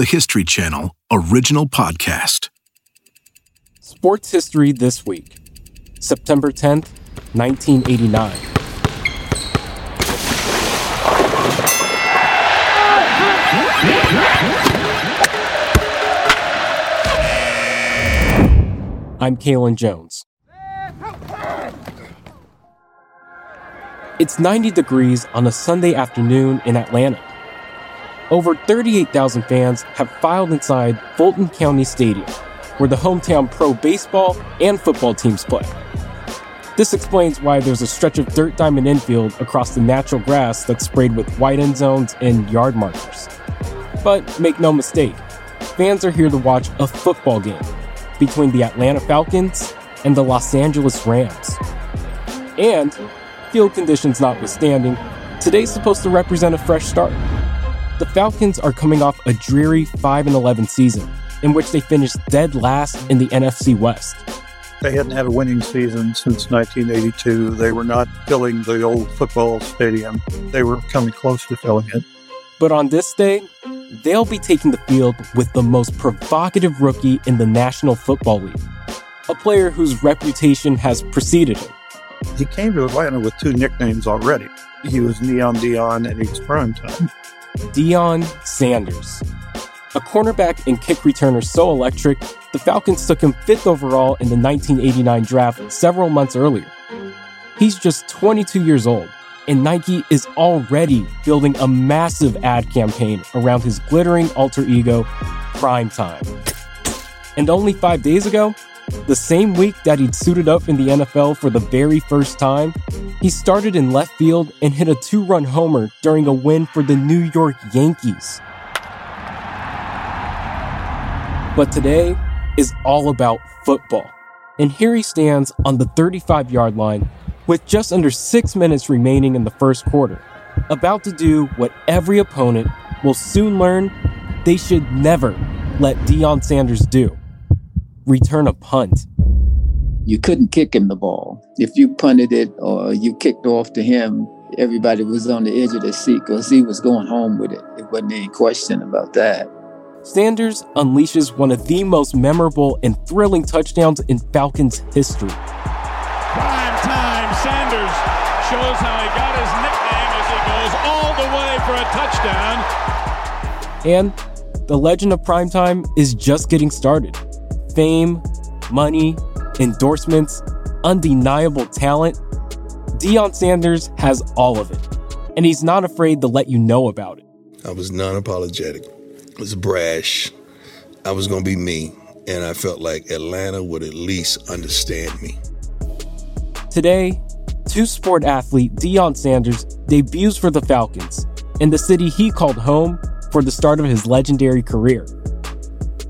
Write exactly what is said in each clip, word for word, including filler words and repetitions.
the History Channel original podcast. Sports History This Week, September tenth, nineteen eighty-nine. I'm Kalen Jones. It's ninety degrees on a Sunday afternoon in Atlanta. Over thirty-eight thousand fans have filed inside Fulton County Stadium, where the hometown pro baseball and football teams play. This explains why there's a stretch of dirt diamond infield across the natural grass that's sprayed with white end zones and yard markers. But make no mistake, fans are here to watch a football game between the Atlanta Falcons and the Los Angeles Rams. And, field conditions notwithstanding, today's supposed to represent a fresh start. The Falcons are coming off a dreary five and eleven season, in which they finished dead last in the N F C West. They hadn't had a winning season since nineteen eighty-two. They were not filling the old football stadium. They were coming close to filling it. But on this day, they'll be taking the field with the most provocative rookie in the National Football League, a player whose reputation has preceded him. He came to Atlanta with two nicknames already. He was Neon Deion and he was Primetime. Deion Sanders. A cornerback and kick returner so electric, the Falcons took him fifth overall in the nineteen eighty-nine draft several months earlier. He's just twenty-two years old, and Nike is already building a massive ad campaign around his glittering alter ego, Primetime. And only five days ago, the same week that he'd suited up in the N F L for the very first time, he started in left field and hit a two-run homer during a win for the New York Yankees. But today is all about football. And here he stands on the thirty-five-yard line with just under six minutes remaining in the first quarter, about to do what every opponent will soon learn they should never let Deion Sanders do: return a punt. You couldn't kick him the ball. If you punted it or you kicked off to him, everybody was on the edge of their seat because he was going home with it. It wasn't any question about that. Sanders unleashes one of the most memorable and thrilling touchdowns in Falcons history. Primetime Sanders shows how he got his nickname as he goes all the way for a touchdown. And the legend of Primetime is just getting started. Fame, money, endorsements, undeniable talent. Deion Sanders has all of it, and he's not afraid to let you know about it. I was non-apologetic. I was brash. I was going to be me, and I felt like Atlanta would at least understand me. Today, two-sport athlete Deion Sanders debuts for the Falcons in the city he called home for the start of his legendary career.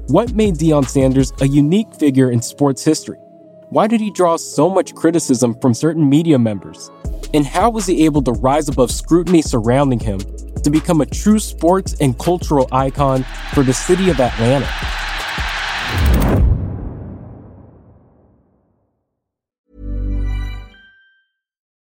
What made Deion Sanders a unique figure in sports history? Why did he draw so much criticism from certain media members? And how was he able to rise above scrutiny surrounding him to become a true sports and cultural icon for the city of Atlanta?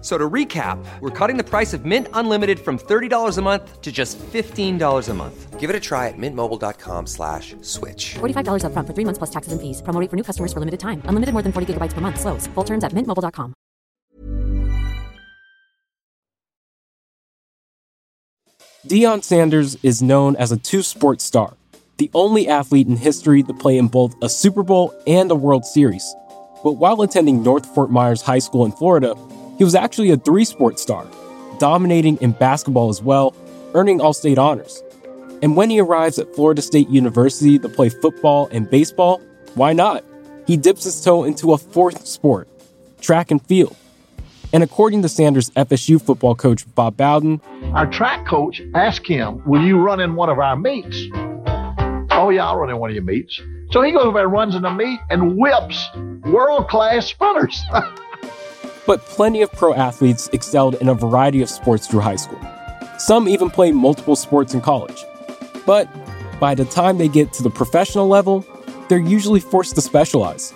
So to recap, we're cutting the price of Mint Unlimited from thirty dollars a month to just fifteen dollars a month. Give it a try at mintmobile.com slash switch. forty-five dollars up front for three months plus taxes and fees. Promo rate for new customers for limited time. Unlimited more than forty gigabytes per month. Slows full terms at mint mobile dot com. Deion Sanders is known as a two-sport star, the only athlete in history to play in both a Super Bowl and a World Series. But while attending North Fort Myers High School in Florida, he was actually a three-sport star, dominating in basketball as well, earning All-State honors. And when he arrives at Florida State University to play football and baseball, why not? He dips his toe into a fourth sport, track and field. And according to Sanders' F S U football coach, Bob Bowden, "Our track coach asked him, 'Will you run in one of our meets?' 'Oh, yeah, I'll run in one of your meets.' So he goes over and runs in the meet and whips world-class sprinters." But plenty of pro athletes excelled in a variety of sports through high school. Some even played multiple sports in college. But by the time they get to the professional level, they're usually forced to specialize.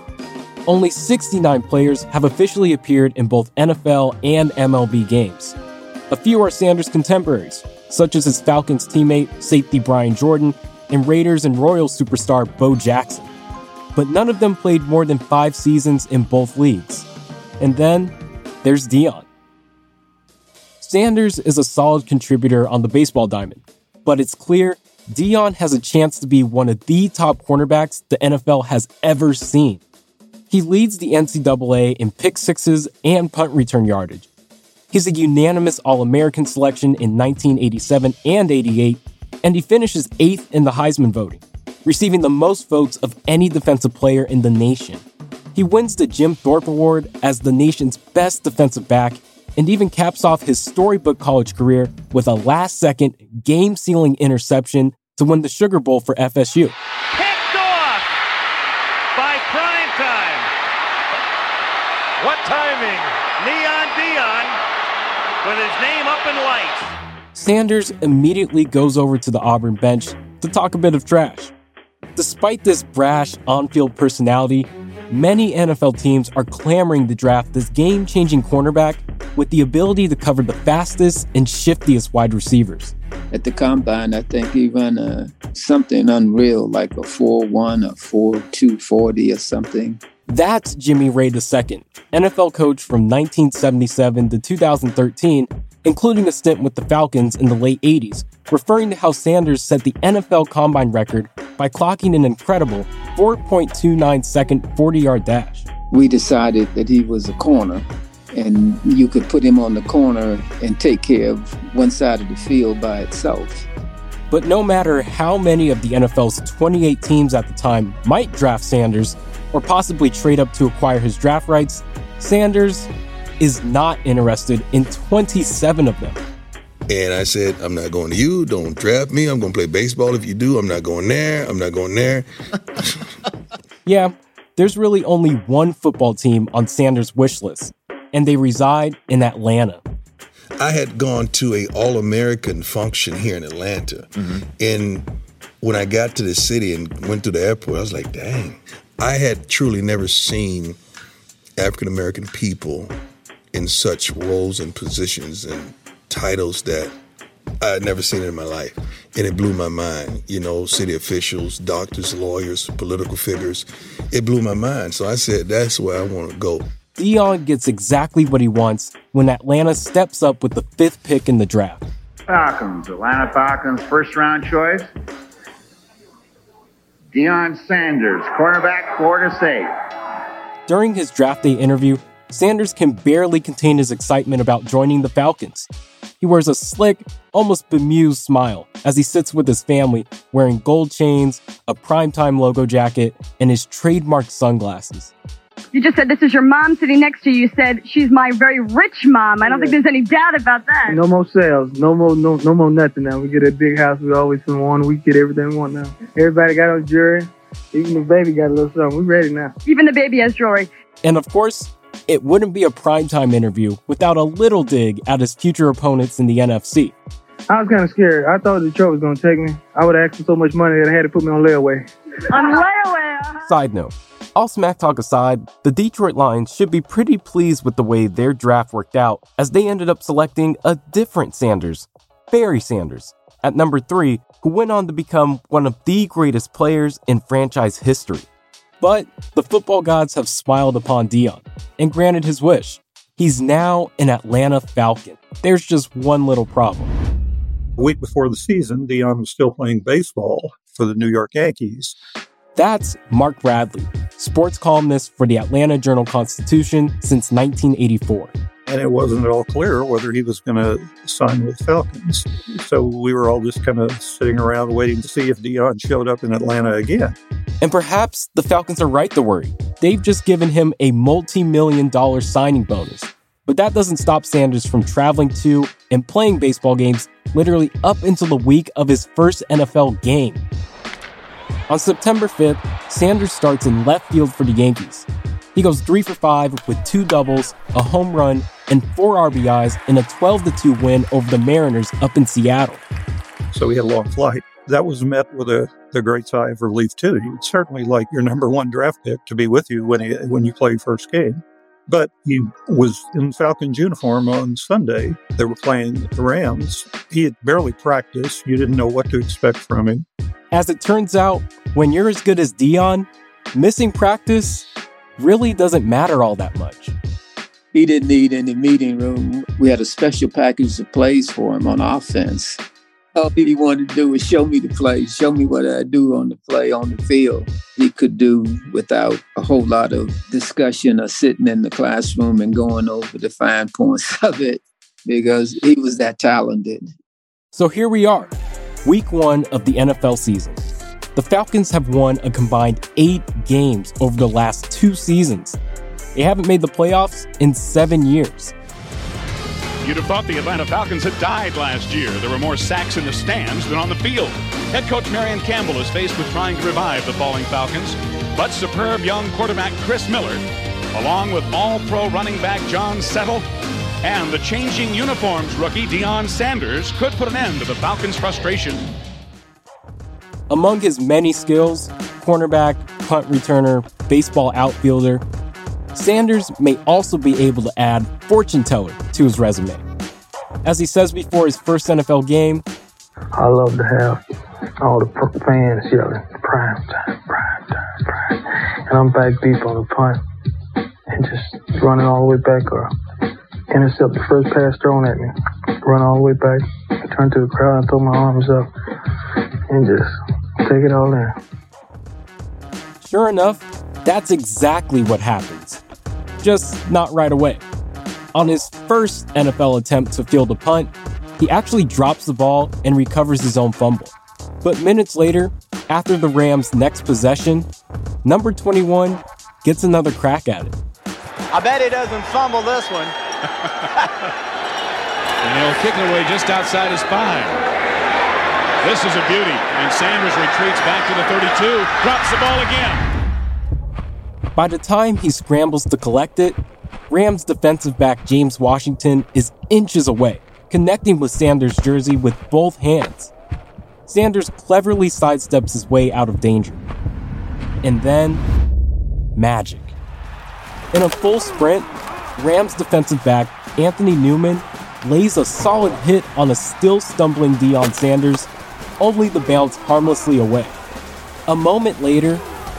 Only sixty-nine players have officially appeared in both N F L and M L B games. A few are Sanders' contemporaries, such as his Falcons teammate, safety Brian Jordan, and Raiders and Royals superstar Bo Jackson. But none of them played more than five seasons in both leagues. And then there's Deion. Sanders is a solid contributor on the baseball diamond, but it's clear Deion has a chance to be one of the top cornerbacks the N F L has ever seen. He leads the N C double A in pick sixes and punt return yardage. He's a unanimous All-American selection in nineteen eighty-seven and eighty-eight, and he finishes eighth in the Heisman voting, receiving the most votes of any defensive player in the nation. He wins the Jim Thorpe Award as the nation's best defensive back and even caps off his storybook college career with a last-second, game-sealing interception to win the Sugar Bowl for F S U. Picked off by primetime. What timing? Neon Deion with his name up in lights. Sanders immediately goes over to the Auburn bench to talk a bit of trash. Despite this brash on-field personality, many N F L teams are clamoring to draft this game-changing cornerback with the ability to cover the fastest and shiftiest wide receivers. At the combine, I think even uh, something unreal, like a four one, a four two forty or something. That's Jimmy Raye the second, N F L coach from nineteen seventy-seven to two thousand thirteen, including a stint with the Falcons in the late eighties, referring to how Sanders set the N F L combine record by clocking an incredible four point two nine second forty-yard dash. We decided that he was a corner, and you could put him on the corner and take care of one side of the field by itself. But no matter how many of the N F L's twenty-eight teams at the time might draft Sanders or possibly trade up to acquire his draft rights, Sanders is not interested in twenty-seven of them. And I said, I'm not going to you. Don't draft me. I'm going to play baseball if you do. I'm not going there. I'm not going there. Yeah, there's really only one football team on Sanders' wish list, and they reside in Atlanta. I had gone to an All-American function here in Atlanta. Mm-hmm. And when I got to the city and went to the airport, I was like, dang. I had truly never seen African-American people in such roles and positions and titles that I had never seen it in my life. And it blew my mind. You know, city officials, doctors, lawyers, political figures. It blew my mind. So I said, that's where I want to go. Deion gets exactly what he wants when Atlanta steps up with the fifth pick in the draft. Falcons, Atlanta Falcons, first round choice. Deion Sanders, cornerback, Florida State. During his draft day interview, Sanders can barely contain his excitement about joining the Falcons. He wears a slick, almost bemused smile as he sits with his family wearing gold chains, a primetime logo jacket, and his trademark sunglasses. You just said this is your mom sitting next to you. You said she's my very rich mom. I don't yeah. think there's any doubt about that. No more sales. No more no no more nothing now. We get a big house. We always want. We get everything we want now. Everybody got on jewelry. Even the baby got a little something. We're ready now. Even the baby has jewelry. And of course, it wouldn't be a primetime interview without a little dig at his future opponents in the N F C. I was kind of scared. I thought Detroit was going to take me. I would have asked for so much money that I had to put me on layaway. On layaway! Uh-huh. Side note, all smack talk aside, the Detroit Lions should be pretty pleased with the way their draft worked out as they ended up selecting a different Sanders, Barry Sanders, at number three, who went on to become one of the greatest players in franchise history. But the football gods have smiled upon Deion and granted his wish. He's now an Atlanta Falcon. There's just one little problem. A week before the season, Deion was still playing baseball for the New York Yankees. That's Mark Bradley, sports columnist for the Atlanta Journal-Constitution since nineteen eighty-four. And it wasn't at all clear whether he was going to sign with the Falcons. So we were all just kind of sitting around waiting to see if Deion showed up in Atlanta again. And perhaps the Falcons are right to worry. They've just given him a multi-million dollar signing bonus. But that doesn't stop Sanders from traveling to and playing baseball games literally up until the week of his first N F L game. On September fifth, Sanders starts in left field for the Yankees. He goes three for five with two doubles, a home run, and four R B Is in a twelve to two win over the Mariners up in Seattle. So we had a long flight. that was met with a, the great sigh of relief, too. You'd certainly like your number one draft pick to be with you when he, when you play your first game. But he was in Falcons uniform on Sunday. They were playing the Rams. He had barely practiced. You didn't know what to expect from him. As it turns out, when you're as good as Deion, missing practice really doesn't matter all that much. He didn't need any meeting room. We had a special package of plays for him on offense. All he wanted to do was show me the play, show me what I do on the play, on the field. He could do without a whole lot of discussion or sitting in the classroom and going over the fine points of it because he was that talented. So here we are, week one of the N F L season. The Falcons have won a combined eight games over the last two seasons. They haven't made the playoffs in seven years. You'd have thought the Atlanta Falcons had died last year. There were more sacks in the stands than on the field. Head coach Marion Campbell is faced with trying to revive the falling Falcons, but superb young quarterback Chris Miller, along with all-pro running back John Settle, and the changing uniforms rookie Deion Sanders could put an end to the Falcons' frustration. Among his many skills, cornerback, punt returner, baseball outfielder, Sanders may also be able to add fortune teller to his resume. As he says before his first N F L game, I love to have all the fans yelling, prime time, prime time, prime. And I'm back deep on the punt and just running all the way back or intercept the first pass thrown at me. Run all the way back, turn to the crowd and throw my arms up and just take it all in. Sure enough, that's exactly what happens. Just not right away. On his first N F L attempt to field a punt, he actually drops the ball and recovers his own fumble. But minutes later, after the Rams' next possession, number twenty-one gets another crack at it. I bet he doesn't fumble this one. And he'll kick it away just outside his five. This is a beauty, and Sanders retreats back to the thirty-two, drops the ball again. By the time he scrambles to collect it, Rams defensive back James Washington is inches away, connecting with Sanders' jersey with both hands. Sanders cleverly sidesteps his way out of danger. And then, magic. In a full sprint, Rams defensive back Anthony Newman lays a solid hit on a still stumbling Deion Sanders, only to bounce harmlessly away. A moment later,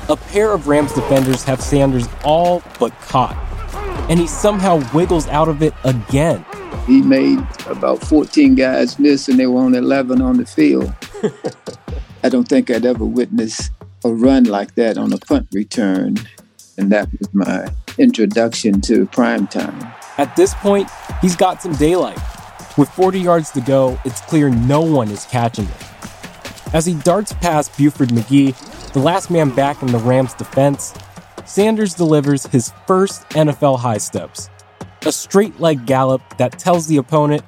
a pair of Rams defenders have Sanders all but caught, and he somehow wiggles out of it again. He made about fourteen guys miss, and they were only eleven on the field. I don't think I'd ever witnessed a run like that on a punt return, and that was my introduction to primetime. At this point, he's got some daylight. With forty yards to go, it's clear no one is catching him. As he darts past Buford McGee, the last man back in the Rams' defense, Sanders delivers his first N F L high steps, a straight leg gallop that tells the opponent,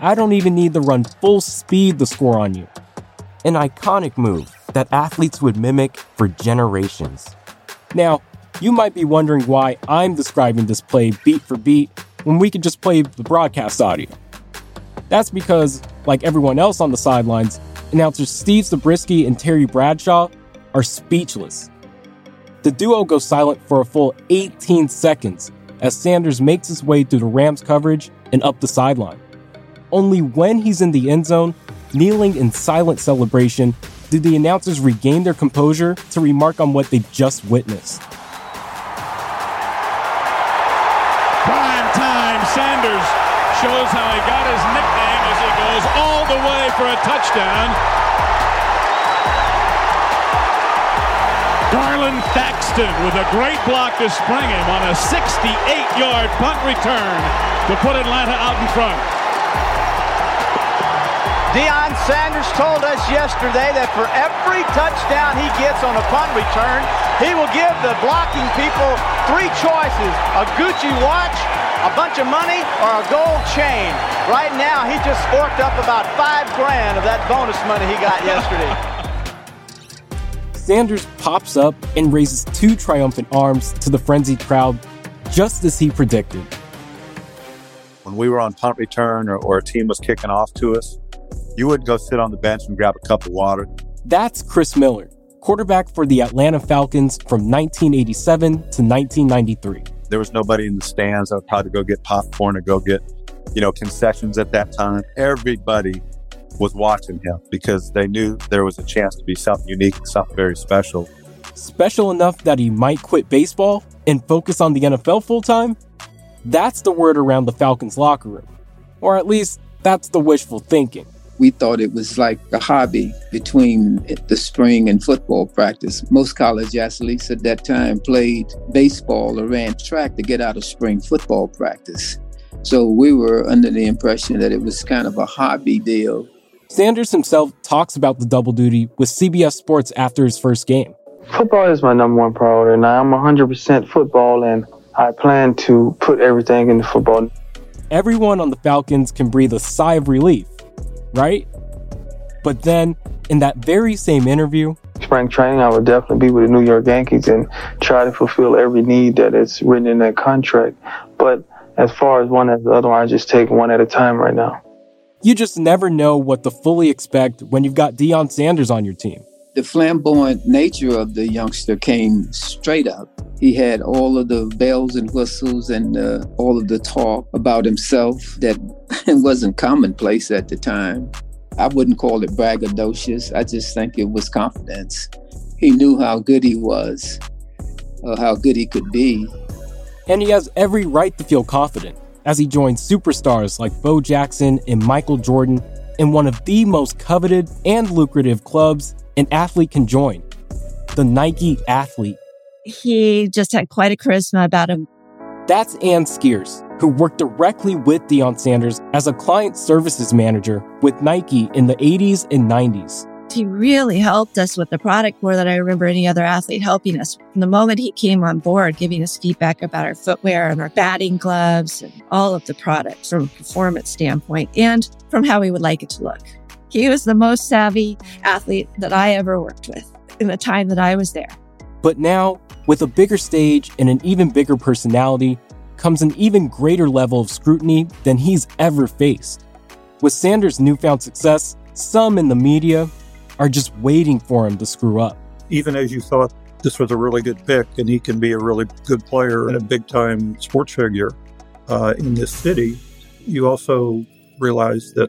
I don't even need to run full speed to score on you. An iconic move that athletes would mimic for generations. Now, you might be wondering why I'm describing this play beat for beat when we could just play the broadcast audio. That's because, like everyone else on the sidelines, announcers Steve Zabriskie and Terry Bradshaw are speechless. The duo goes silent for a full eighteen seconds as Sanders makes his way through the Rams' coverage and up the sideline. Only when he's in the end zone, kneeling in silent celebration, do the announcers regain their composure to remark on what they just witnessed. Prime time, Sanders shows how he got his nickname as he goes all the way for a touchdown. Garland Thaxton with a great block to spring him on a sixty-eight-yard punt return to put Atlanta out in front. Deion Sanders told us yesterday that for every touchdown he gets on a punt return, he will give the blocking people three choices, a Gucci watch, a bunch of money, or a gold chain. Right now, he just forked up about five grand of that bonus money he got yesterday. Sanders pops up and raises two triumphant arms to the frenzied crowd, just as he predicted. When we were on punt return or, or a team was kicking off to us, You wouldn't go sit on the bench and grab a cup of water. That's Chris Miller, quarterback for the Atlanta Falcons from nineteen eighty-seven to nineteen ninety-three. There was nobody in the stands. I would probably go get popcorn or go get, you know, concessions at that time. Everybody was watching him because they knew there was a chance to be something unique and something very special. Special enough that he might quit baseball and focus on the N F L full-time? That's the word around the Falcons locker room. Or at least, that's the wishful thinking. We thought it was like a hobby between the spring and football practice. Most college athletes at that time played baseball or ran track to get out of spring football practice. So we were under the impression that it was kind of a hobby deal. Sanders himself talks about the double duty with C B S Sports after his first game. Football is my number one priority, and I'm one hundred percent football, and I plan to put everything into football. Everyone on the Falcons can breathe a sigh of relief, right? But then, in that very same interview... Spring training, I would definitely be with the New York Yankees and try to fulfill every need that is written in that contract. But as far as one as the other, I just take one at a time right now. You just never know what to fully expect when you've got Deion Sanders on your team. The flamboyant nature of the youngster came straight up. He had all of the bells and whistles and uh, all of the talk about himself that wasn't commonplace at the time. I wouldn't call it braggadocious. I just think it was confidence. He knew how good he was, or how good he could be. And he has every right to feel confident as he joins superstars like Bo Jackson and Michael Jordan in one of the most coveted and lucrative clubs an athlete can join, the Nike athlete. He just had quite a charisma about him. That's Anne Scearce, who worked directly with Deion Sanders as a client services manager with Nike in the eighties and nineties. He really helped us with the product more than I remember any other athlete helping us. From the moment he came on board, giving us feedback about our footwear and our batting gloves and all of the products from a performance standpoint and from how we would like it to look. He was the most savvy athlete that I ever worked with in the time that I was there. But now, with a bigger stage and an even bigger personality, comes an even greater level of scrutiny than he's ever faced. With Sanders' newfound success, some in the media are just waiting for him to screw up. Even as you thought this was a really good pick and he can be a really good player and a big-time sports figure uh, in this city, you also realize that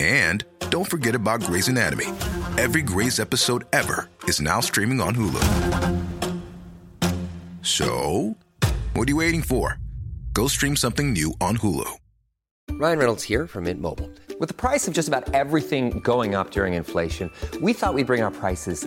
And don't forget about Grey's Anatomy. Every Grey's episode ever is now streaming on Hulu. So, what are you waiting for? Go stream something new on Hulu. Ryan Reynolds here from Mint Mobile. With the price of just about everything going up during inflation, we thought we'd bring our prices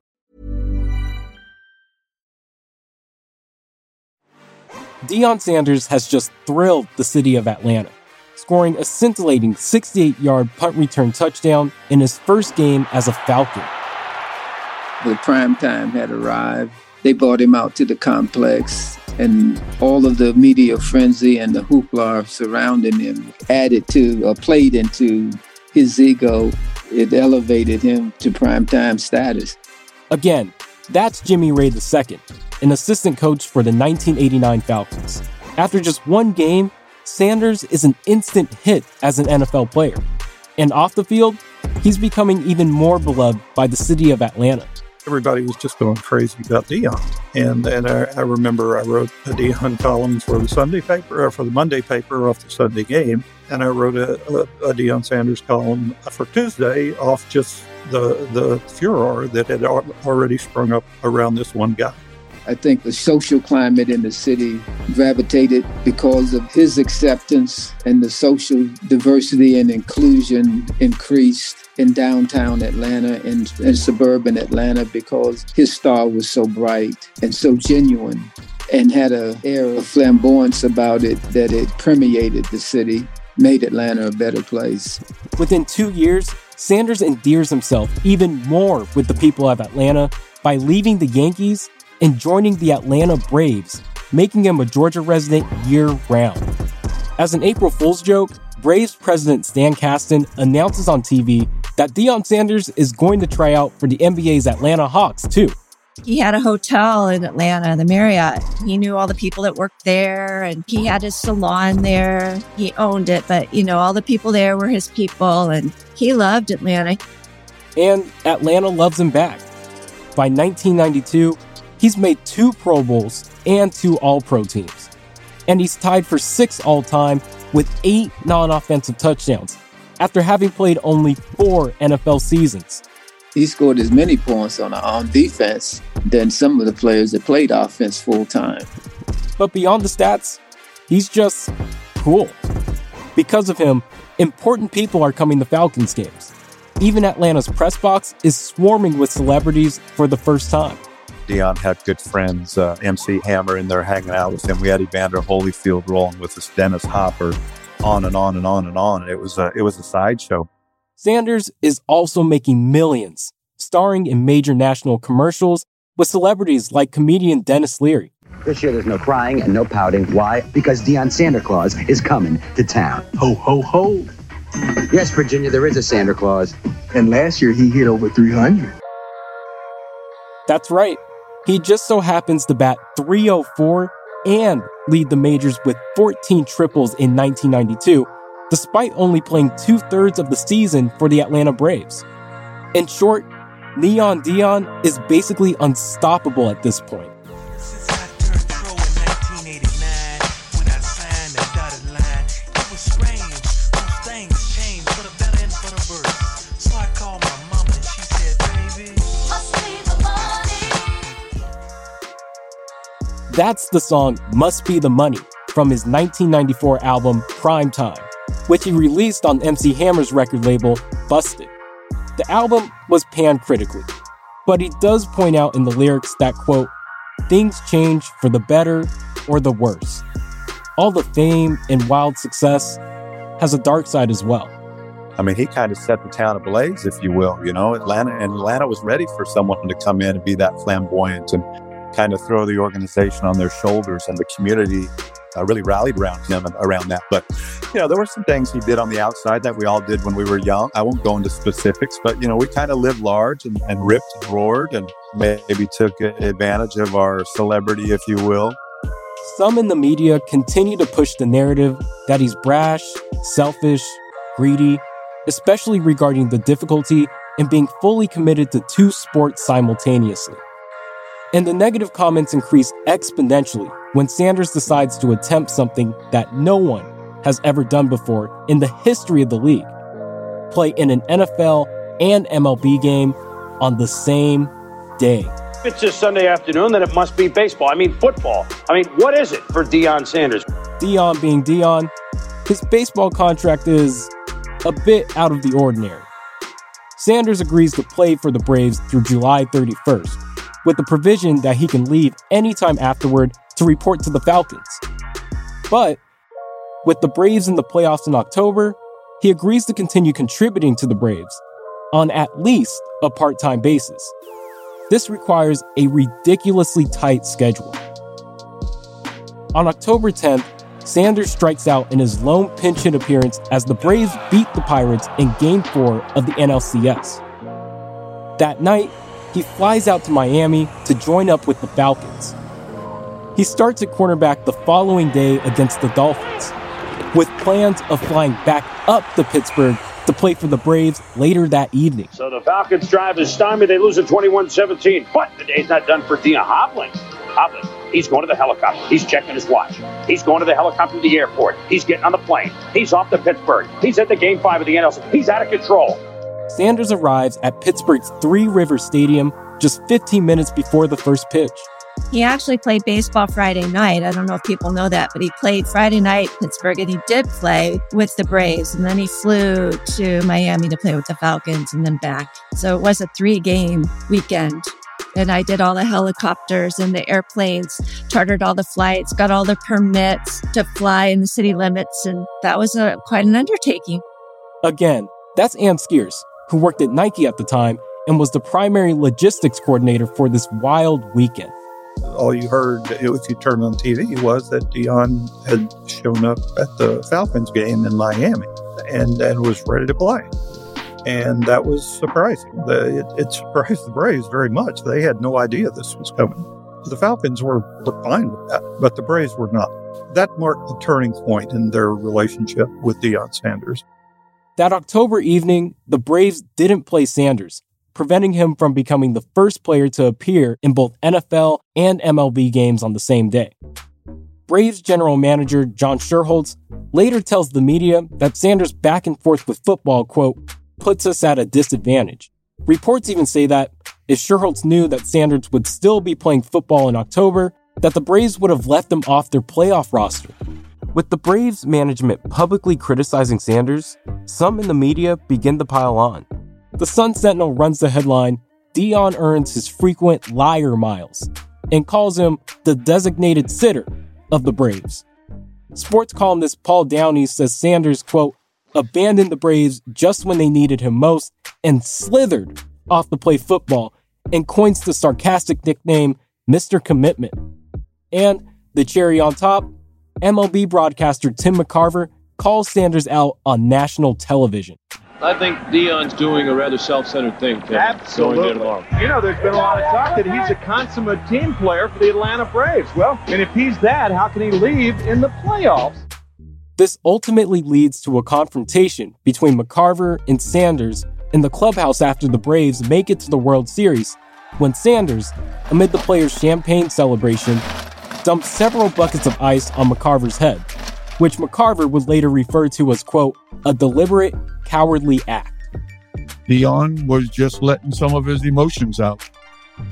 Deion Sanders has just thrilled the city of Atlanta, scoring a scintillating sixty-eight-yard punt return touchdown in his first game as a Falcon. The prime time had arrived. They brought him out to the complex, and all of the media frenzy and the hoopla surrounding him added to or played into his ego. It elevated him to prime time status. Again, that's Jimmy Raye the Second, an assistant coach for the nineteen eighty-nine Falcons. After just one game, Sanders is an instant hit as an N F L player. And off the field, he's becoming even more beloved by the city of Atlanta. Everybody was just going crazy about Deion. And and I, I remember I wrote a Deion column for the Sunday paper, or for the Monday paper off the Sunday game. And I wrote a, a, a Deion Sanders column for Tuesday off just the, the furor that had already sprung up around this one guy. I think the social climate in the city gravitated because of his acceptance, and the social diversity and inclusion increased in downtown Atlanta and, and suburban Atlanta because his star was so bright and so genuine, and had an air of flamboyance about it that it permeated the city, made Atlanta a better place. Within two years, Sanders endears himself even more with the people of Atlanta by leaving the Yankees and joining the Atlanta Braves, making him a Georgia resident year-round. As an April Fool's joke, Braves president Stan Kasten announces on T V that Deion Sanders is going to try out for the N B A's Atlanta Hawks, too. He had a hotel in Atlanta, the Marriott. He knew all the people that worked there, and he had his salon there. He owned it, but, you know, all the people there were his people, and he loved Atlanta. And Atlanta loves him back. By nineteen ninety-two, he's made two Pro Bowls and two All-Pro teams. And he's tied for six all-time with eight non-offensive touchdowns after having played only four N F L seasons. He scored as many points on on defense than some of the players that played offense full-time. But beyond the stats, he's just cool. Because of him, important people are coming to Falcons games. Even Atlanta's press box is swarming with celebrities for the first time. Deion had good friends, uh, M C Hammer in there hanging out with him. We had Evander Holyfield rolling with us, Dennis Hopper, on and on and on and on. It was a, it was a sideshow. Sanders is also making millions, starring in major national commercials with celebrities like comedian Dennis Leary. This year there's no crying and no pouting. Why? Because Deion Santa Claus is coming to town. Ho, ho, ho. Yes, Virginia, there is a Santa Claus. And last year he hit over three hundred. That's right. He just so happens to bat three oh four and lead the majors with fourteen triples in nineteen ninety-two, despite only playing two-thirds of the season for the Atlanta Braves. In short, Neon Deion is basically unstoppable at this point. Since I turned pro in nineteen eighty-nine, when I signed the dotted line, it was strange, those things changed for the better and for the worse. So I called my mom and she said, baby, must be the money. That's the song Must Be the Money from his nineteen ninety-four album Prime Time, which he released on M C Hammer's record label, Busted. The album was panned critically, but he does point out in the lyrics that, quote, things change for the better or the worse. All the fame and wild success has a dark side as well. I mean, he kind of set the town ablaze, if you will, you know, Atlanta, and Atlanta was ready for someone to come in and be that flamboyant and kind of throw the organization on their shoulders, and the community Uh, really rallied around him and around that. But, you know, there were some things he did on the outside that we all did when we were young. I won't go into specifics, but, you know, we kind of lived large and, and ripped and roared and maybe took advantage of our celebrity, if you will. Some in the media continue to push the narrative that he's brash, selfish, greedy, especially regarding the difficulty in being fully committed to two sports simultaneously. And the negative comments increase exponentially when Sanders decides to attempt something that no one has ever done before in the history of the league: play in an N F L and M L B game on the same day. If it's a Sunday afternoon, then it must be baseball. I mean, football. I mean, what is it for Deion Sanders? Deion being Deion, his baseball contract is a bit out of the ordinary. Sanders agrees to play for the Braves through July thirty-first, with the provision that he can leave anytime afterward to report to the Falcons. But with the Braves in the playoffs in October, he agrees to continue contributing to the Braves on at least a part-time basis. This requires a ridiculously tight schedule. On October tenth, Sanders strikes out in his lone pinch hit appearance as the Braves beat the Pirates in Game four of the N L C S. That night, he flies out to Miami to join up with the Falcons. He starts at cornerback the following day against the Dolphins, with plans of flying back up to Pittsburgh to play for the Braves later that evening. So the Falcons drive is stymied. They lose it twenty-one seventeen. But the day's not done for Deion. Hobbling. Hobbling. He's going to the helicopter. He's checking his watch. He's going to the helicopter to the airport. He's getting on the plane. He's off to Pittsburgh. He's at the Game five of the N L C S. He's out of control. Sanders arrives at Pittsburgh's Three River Stadium just fifteen minutes before the first pitch. He actually played baseball Friday night. I don't know if people know that, but he played Friday night in Pittsburgh, and he did play with the Braves. And then he flew to Miami to play with the Falcons and then back. So it was a three-game weekend. And I did all the helicopters and the airplanes, chartered all the flights, got all the permits to fly in the city limits. And that was a, quite an undertaking. Again, that's Anne Scearce, who worked at Nike at the time and was the primary logistics coordinator for this wild weekend. All you heard if you turned on T V was that Deion had shown up at the Falcons game in Miami and, and was ready to play. And that was surprising. It, it surprised the Braves very much. They had no idea this was coming. The Falcons were fine with that, but the Braves were not. That marked the turning point in their relationship with Deion Sanders. That October evening, the Braves didn't play Sanders, preventing him from becoming the first player to appear in both N F L and M L B games on the same day. Braves general manager John Sherholtz later tells the media that Sanders' back and forth with football, quote, puts us at a disadvantage. Reports even say that if Sherholtz knew that Sanders would still be playing football in October, that the Braves would have left him off their playoff roster. With the Braves management publicly criticizing Sanders, some in the media begin to pile on. The Sun Sentinel runs the headline, Deion earns his frequent liar miles, and calls him the designated sitter of the Braves. Sports columnist Paul Downey says Sanders, quote, abandoned the Braves just when they needed him most and slithered off to play football, and coins the sarcastic nickname Mister Commitment. And the cherry on top, M L B broadcaster Tim McCarver calls Sanders out on national television. I think Deion's doing a rather self-centered thing. Tim. Absolutely. You know, there's been a lot of talk that he's a consummate team player for the Atlanta Braves. Well, and if he's that, how can he leave in the playoffs? This ultimately leads to a confrontation between McCarver and Sanders in the clubhouse after the Braves make it to the World Series, when Sanders, amid the players' champagne celebration, dumped several buckets of ice on McCarver's head, which McCarver would later refer to as, quote, a deliberate, cowardly act. Deion was just letting some of his emotions out.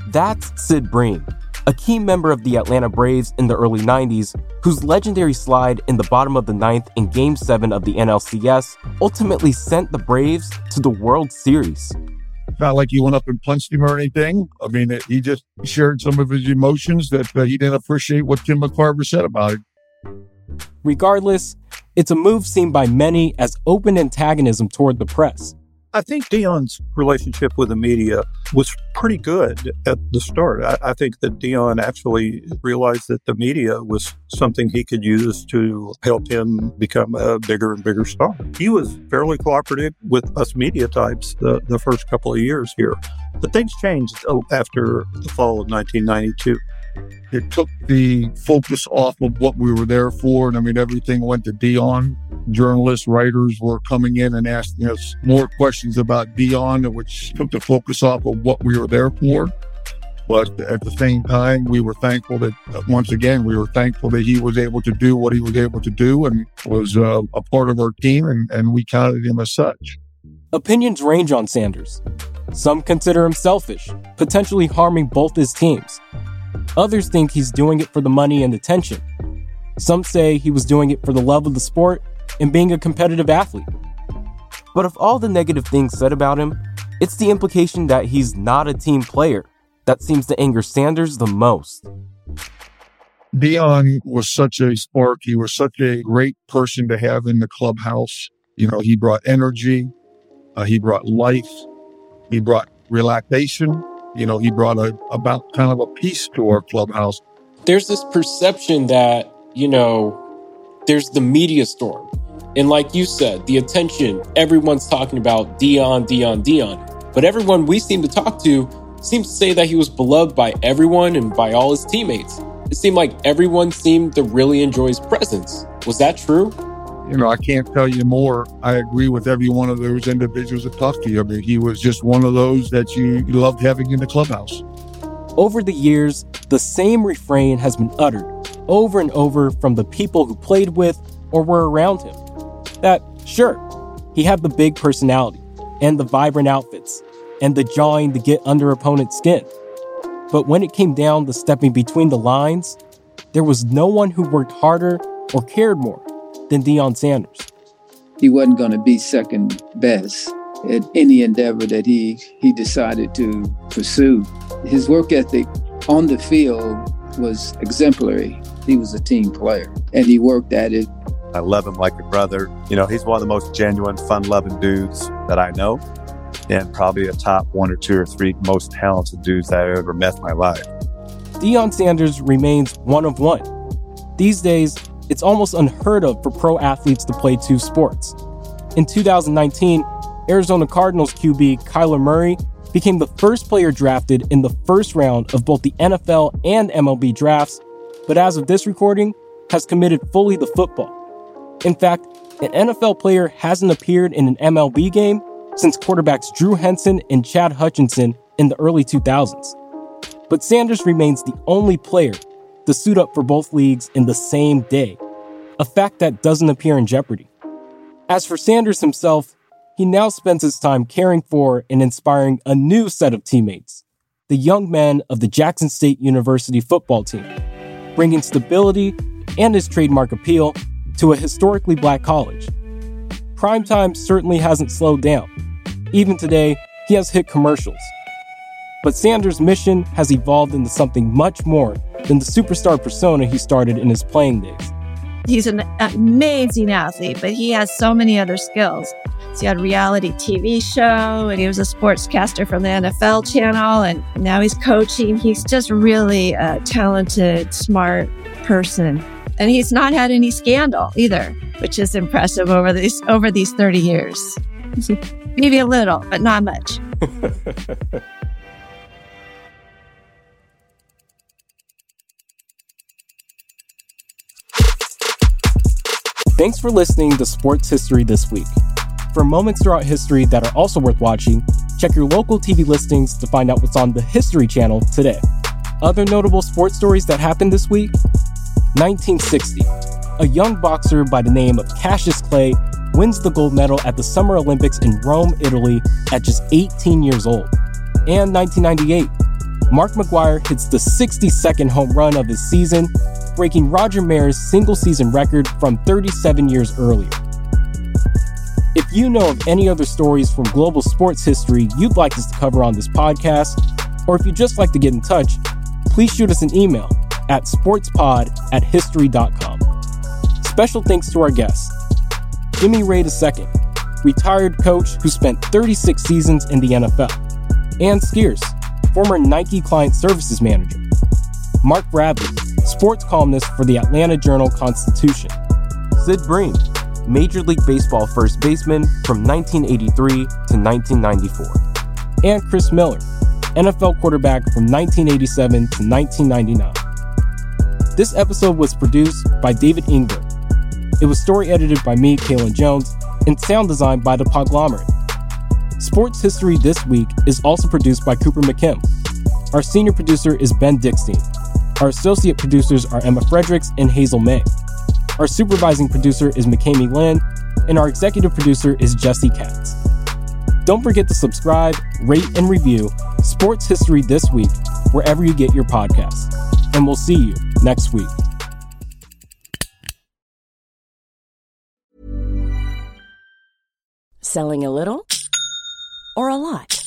That's Sid Bream, a key member of the Atlanta Braves in the early nineties, whose legendary slide in the bottom of the ninth in Game seven of the N L C S ultimately sent the Braves to the World Series. Not like he went up and punched him or anything. I mean, it, he just shared some of his emotions that uh, he didn't appreciate what Tim McCarver said about it. Regardless, it's a move seen by many as open antagonism toward the press. I think Deion's relationship with the media was pretty good at the start. I, I think that Deion actually realized that the media was something he could use to help him become a bigger and bigger star. He was fairly cooperative with us media types the, the first couple of years here. But things changed after the fall of nineteen ninety-two. It took the focus off of what we were there for. And I mean, everything went to Deion. Journalists, writers were coming in and asking us more questions about Deion, which took the focus off of what we were there for. But at the same time, we were thankful that, once again, we were thankful that he was able to do what he was able to do and was uh, a part of our team, and, and we counted him as such. Opinions range on Sanders. Some consider him selfish, potentially harming both his teams. Others think he's doing it for the money and attention. Some say he was doing it for the love of the sport and being a competitive athlete. But of all the negative things said about him, it's the implication that he's not a team player that seems to anger Sanders the most. Deion was such a spark. He was such a great person to have in the clubhouse. You know, he brought energy. Uh, he brought life. He brought relaxation. You know, he brought a, about kind of a peace to our clubhouse. There's this perception that, you know, there's the media storm. And like you said, the attention, everyone's talking about Deion, Deion, Deion. But everyone we seem to talk to seems to say that he was beloved by everyone and by all his teammates. It seemed like everyone seemed to really enjoy his presence. Was that true? You know, I can't tell you more. I agree with every one of those individuals that talked to you. I mean, he was just one of those that you loved having in the clubhouse. Over the years, the same refrain has been uttered over and over from the people who played with or were around him. That, sure, he had the big personality and the vibrant outfits and the jawing to get under opponent's skin. But when it came down to stepping between the lines, there was no one who worked harder or cared more than Deion Sanders. He wasn't going to be second best at any endeavor that he, he decided to pursue. His work ethic on the field was exemplary. He was a team player, and he worked at it. I love him like a brother. You know, he's one of the most genuine, fun-loving dudes that I know, and probably a top one or two or three most talented dudes that I've ever met in my life. Deion Sanders remains one of one. These days, it's almost unheard of for pro athletes to play two sports. In two thousand nineteen, Arizona Cardinals Q B Kyler Murray became the first player drafted in the first round of both the N F L and M L B drafts, but as of this recording, has committed fully to football. In fact, an N F L player hasn't appeared in an M L B game since quarterbacks Drew Henson and Chad Hutchinson in the early two thousands. But Sanders remains the only player to suit up for both leagues in the same day, a fact that doesn't appear in jeopardy. As for Sanders himself, he now spends his time caring for and inspiring a new set of teammates, the young men of the Jackson State University football team, bringing stability and his trademark appeal to a historically black college. Primetime certainly hasn't slowed down. Even today, he has hit commercials. But Sanders' mission has evolved into something much more than the superstar persona he started in his playing days. He's an amazing athlete, but he has so many other skills. He had a reality T V show, and he was a sportscaster from the N F L channel, and now he's coaching. He's just really a talented, smart person. And he's not had any scandal either, which is impressive over these over these thirty years. Maybe a little, but not much. Thanks for listening to Sports History This Week. For moments throughout history that are also worth watching, check your local T V listings to find out what's on the History Channel today. Other notable sports stories that happened this week? nineteen sixty, a young boxer by the name of Cassius Clay wins the gold medal at the Summer Olympics in Rome, Italy at just eighteen years old. And nineteen ninety-eight, Mark McGwire hits the sixty-second home run of his season, breaking Roger Maris' single-season record from thirty-seven years earlier. If you know of any other stories from global sports history you'd like us to cover on this podcast, or if you'd just like to get in touch, please shoot us an email at sportspod at history dot com. Special thanks to our guests, Jimmy Raye the Second, retired coach who spent thirty-six seasons in the N F L, Anne Scearce, former Nike client services manager, Mark Bradley, sports columnist for the Atlanta Journal-Constitution, Sid Bream, Major League Baseball first baseman from nineteen eighty-three to nineteen ninety-four, and Chris Miller, N F L quarterback from nineteen eighty-seven to nineteen ninety-nine. This episode was produced by David Ingber. It was story edited by me, Kalen Jones, and sound designed by The Podglomerate. Sports History This Week is also produced by Cooper McKim. Our senior producer is Ben Dickstein. Our associate producers are Emma Fredericks and Hazel May. Our supervising producer is McKamey Lynn, and our executive producer is Jesse Katz. Don't forget to subscribe, rate, and review Sports History This Week wherever you get your podcasts. And we'll see you next week. Selling a little or a lot?